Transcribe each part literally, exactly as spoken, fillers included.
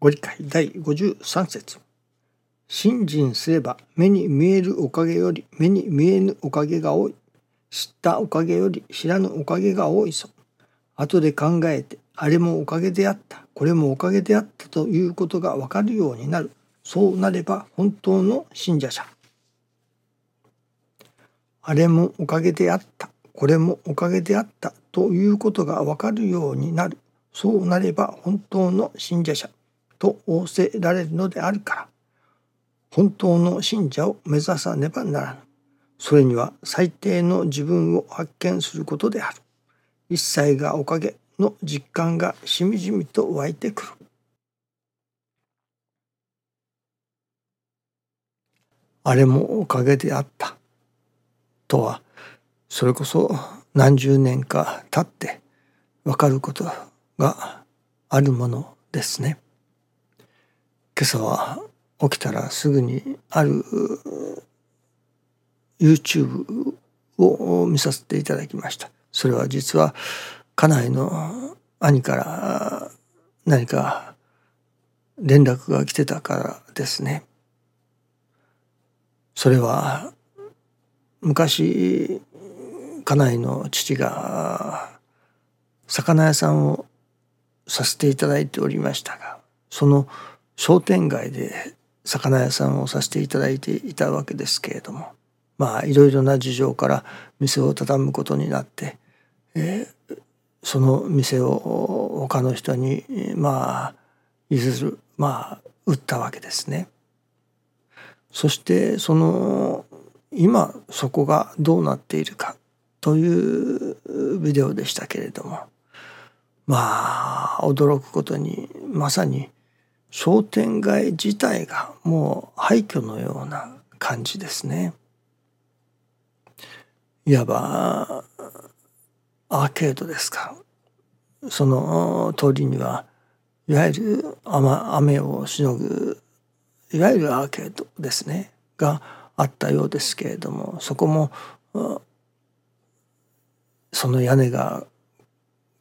ご理解だいごじゅうさんせつ。信心すれば目に見えるおかげより目に見えぬおかげが多い。知ったおかげより知らぬおかげが多いぞ。後で考えてあれもおかげであった、これもおかげであったということがわかるようになる。そうなれば本当の信者者。あれもおかげであった、これもおかげであったということがわかるようになる。そうなれば本当の信者者と仰せられるのであるから、本当の信者を目指さねばならぬ。それには最低の自分を発見することである。一切がおかげの実感がしみじみと湧いてくる。あれもおかげであったとは、それこそ何十年か経ってわかることがあるものですね。今朝は起きたらすぐにある YouTube を見させていただきました。それは実は家内の兄から何か連絡が来てたからですね。それは昔家内の父が魚屋さんをさせていただいておりましたが、その商店街で魚屋さんをさせていただいていたわけですけれども、まあいろいろな事情から店を畳むことになって、えー、その店を他の人にまあ譲る、まあ売ったわけですね。そしてその今そこがどうなっているかというビデオでしたけれども、まあ驚くことにまさに商店街自体がもう廃墟のような感じですね。いわばアーケードですか。その通りにはいわゆる雨をしのぐいわゆるアーケードですねがあったようですけれども、そこもその屋根が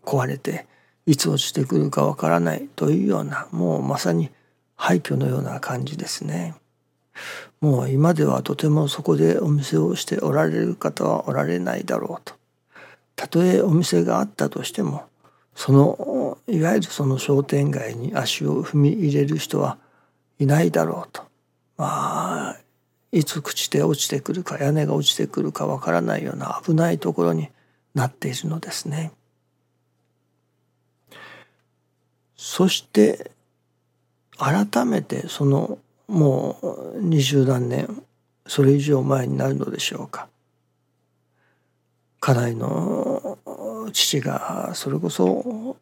壊れていつ落ちてくるかわからないというような、もうまさに廃墟のような感じですね。もう今ではとてもそこでお店をしておられる方はおられないだろうと。たとえお店があったとしても、そのいわゆるその商店街に足を踏み入れる人はいないだろうと。まあいつ朽ちて落ちてくるか、屋根が落ちてくるかわからないような危ないところになっているのですね。そして改めてそのもう二十何年それ以上前になるのでしょうか、家内の父がそれこそ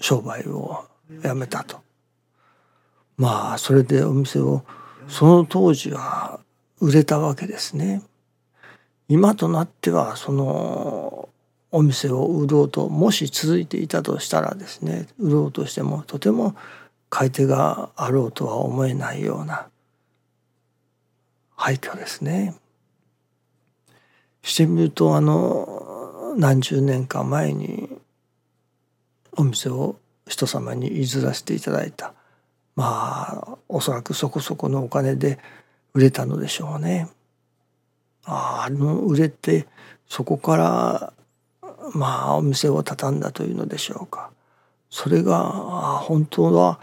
商売を辞めたと。まあそれでお店をその当時は売れたわけですね。今となってはそのお店を売ろうと、もし続いていたとしたらですね、売ろうとしてもとても買い手があろうとは思えないような廃墟ですね。してみるとあの何十年か前にお店を人様に譲らせていただいた、まあおそらくそこそこのお金で売れたのでしょうね。あの売れてそこからまあお店を畳んだというのでしょうか。それが本当は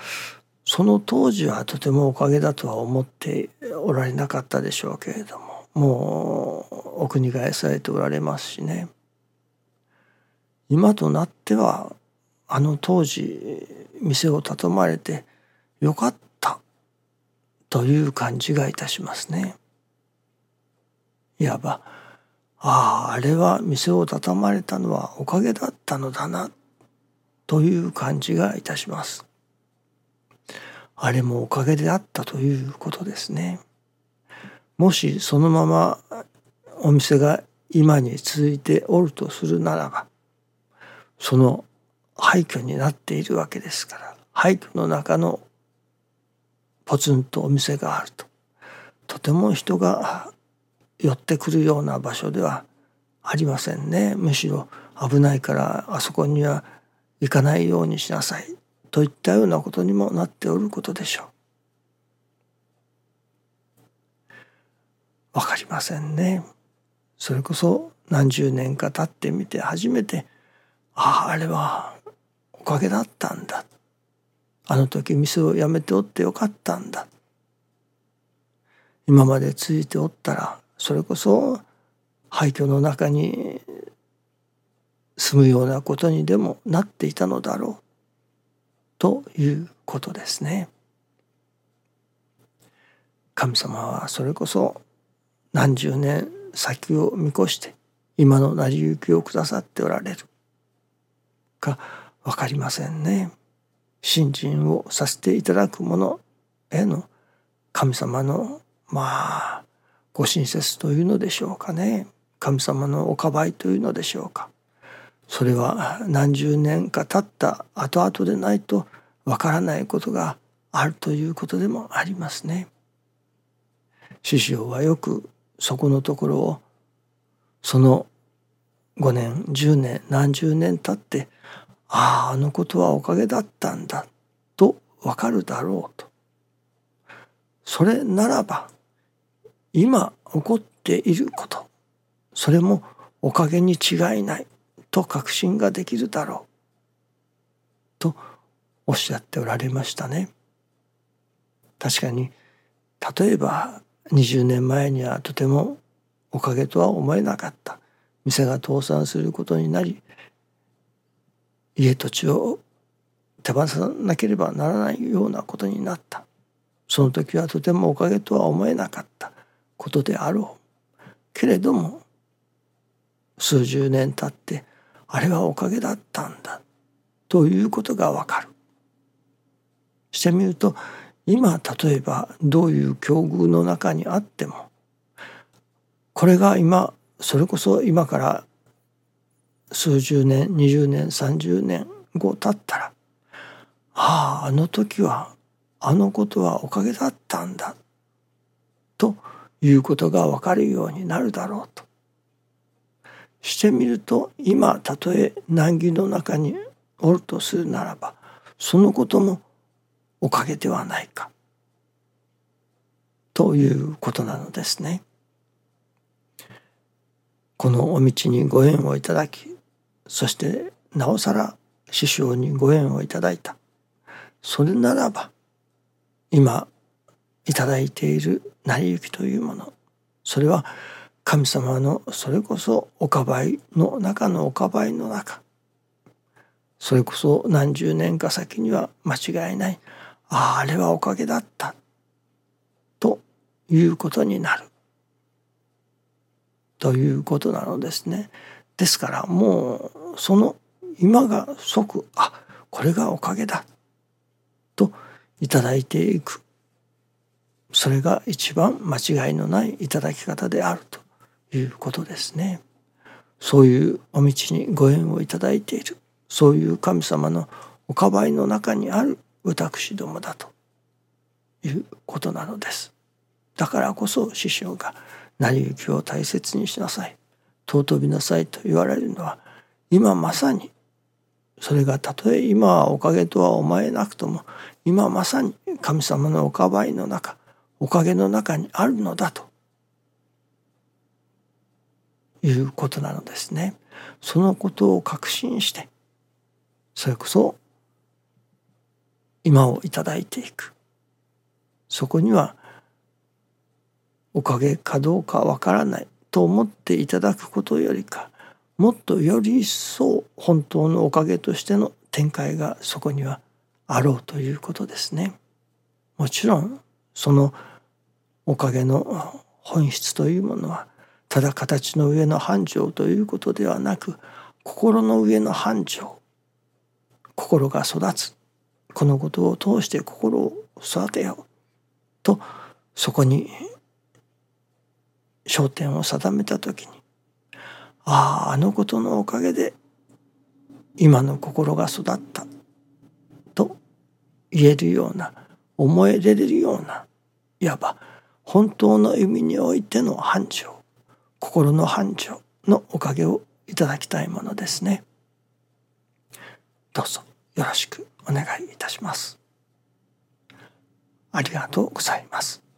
その当時はとてもおかげだとは思っておられなかったでしょうけれども、もうお国替されておられますしね。今となってはあの当時店を畳まれてよかったという感じがいたしますね。いわばああ、あれは店を畳まれたのはおかげだったのだなという感じがいたします。あれもおかげであったということですね。もしそのままお店が今に続いておるとするならば、その廃墟になっているわけですから、廃墟の中のポツンとお店があると、とても人が寄ってくるような場所ではありませんね。むしろ危ないからあそこには行かないようにしなさいといったようなことにもなっておることでしょう。わかりませんね。それこそ何十年か経ってみて初めて、ああ、あれはおかげだったんだ。あの時店をやめておってよかったんだ。今まで続いておったら、それこそ廃墟の中に住むようなことにでもなっていたのだろうということですね。神様はそれこそ何十年先を見越して今の成り行きをくださっておられるか分かりませんね。信心をさせていただく者への神様のまあご親切というのでしょうかね。神様のおかばいというのでしょうか。それは何十年か経った後々でないとわからないことがあるということでもありますね。師匠はよくそこのところをそのごねんじゅうねん何十年経ってあああのことはおかげだったんだとわかるだろうと。それならば今起こっていることそれもおかげに違いないと確信ができるだろうとおっしゃっておられましたね。確かに例えばにじゅうねんまえにはとてもおかげとは思えなかった店が倒産することになり家土地を手放さなければならないようなことになった。その時はとてもおかげとは思えなかったことであろうけれども数十年経ってあれはおかげだったんだということがわかる。してみると今例えばどういう境遇の中にあってもこれが今それこそ今から数十年にじゅうねんさんじゅうねんご経ったらあああの時はあのことはおかげだったんだということがわかるようになるだろうとしてみると今たとえ難儀の中におるとするならばそのこともおかげではないかということなのですね。このお道にご縁をいただきそしてなおさら師匠にご縁をいただいた。それならば今いただいている成り行きというものそれは神様のそれこそおかばいの中のおかばいの中それこそ何十年か先には間違いないあああれはおかげだったということになるということなのですね。ですからもうその今が即あこれがおかげだといただいていくそれが一番間違いのないいただき方であるということですね。そういうお道にご縁をいただいているそういう神様のおかばいの中にある私どもだということなのです。だからこそ師匠が成り行きを大切にしなさい尊びなさいと言われるのは今まさにそれがたとえ今はおかげとは思えなくとも今まさに神様のおかばいの中おかげの中にあるのだということなのですね。そのことを確信してそれこそ今をいただいていくそこにはおかげかどうかわからないと思っていただくことよりかもっとより一層本当のおかげとしての展開がそこにはあろうということですね。もちろんそのおかげの本質というものはただ形の上の繁盛ということではなく心の上の繁盛心が育つこのことを通して心を育てようとそこに焦点を定めたときにあああのことのおかげで今の心が育ったと言えるような思えれるようないわば本当の意味においての繁盛心の繁盛のおかげをいただきたいものですね。どうぞよろしくお願いいたします。ありがとうございます。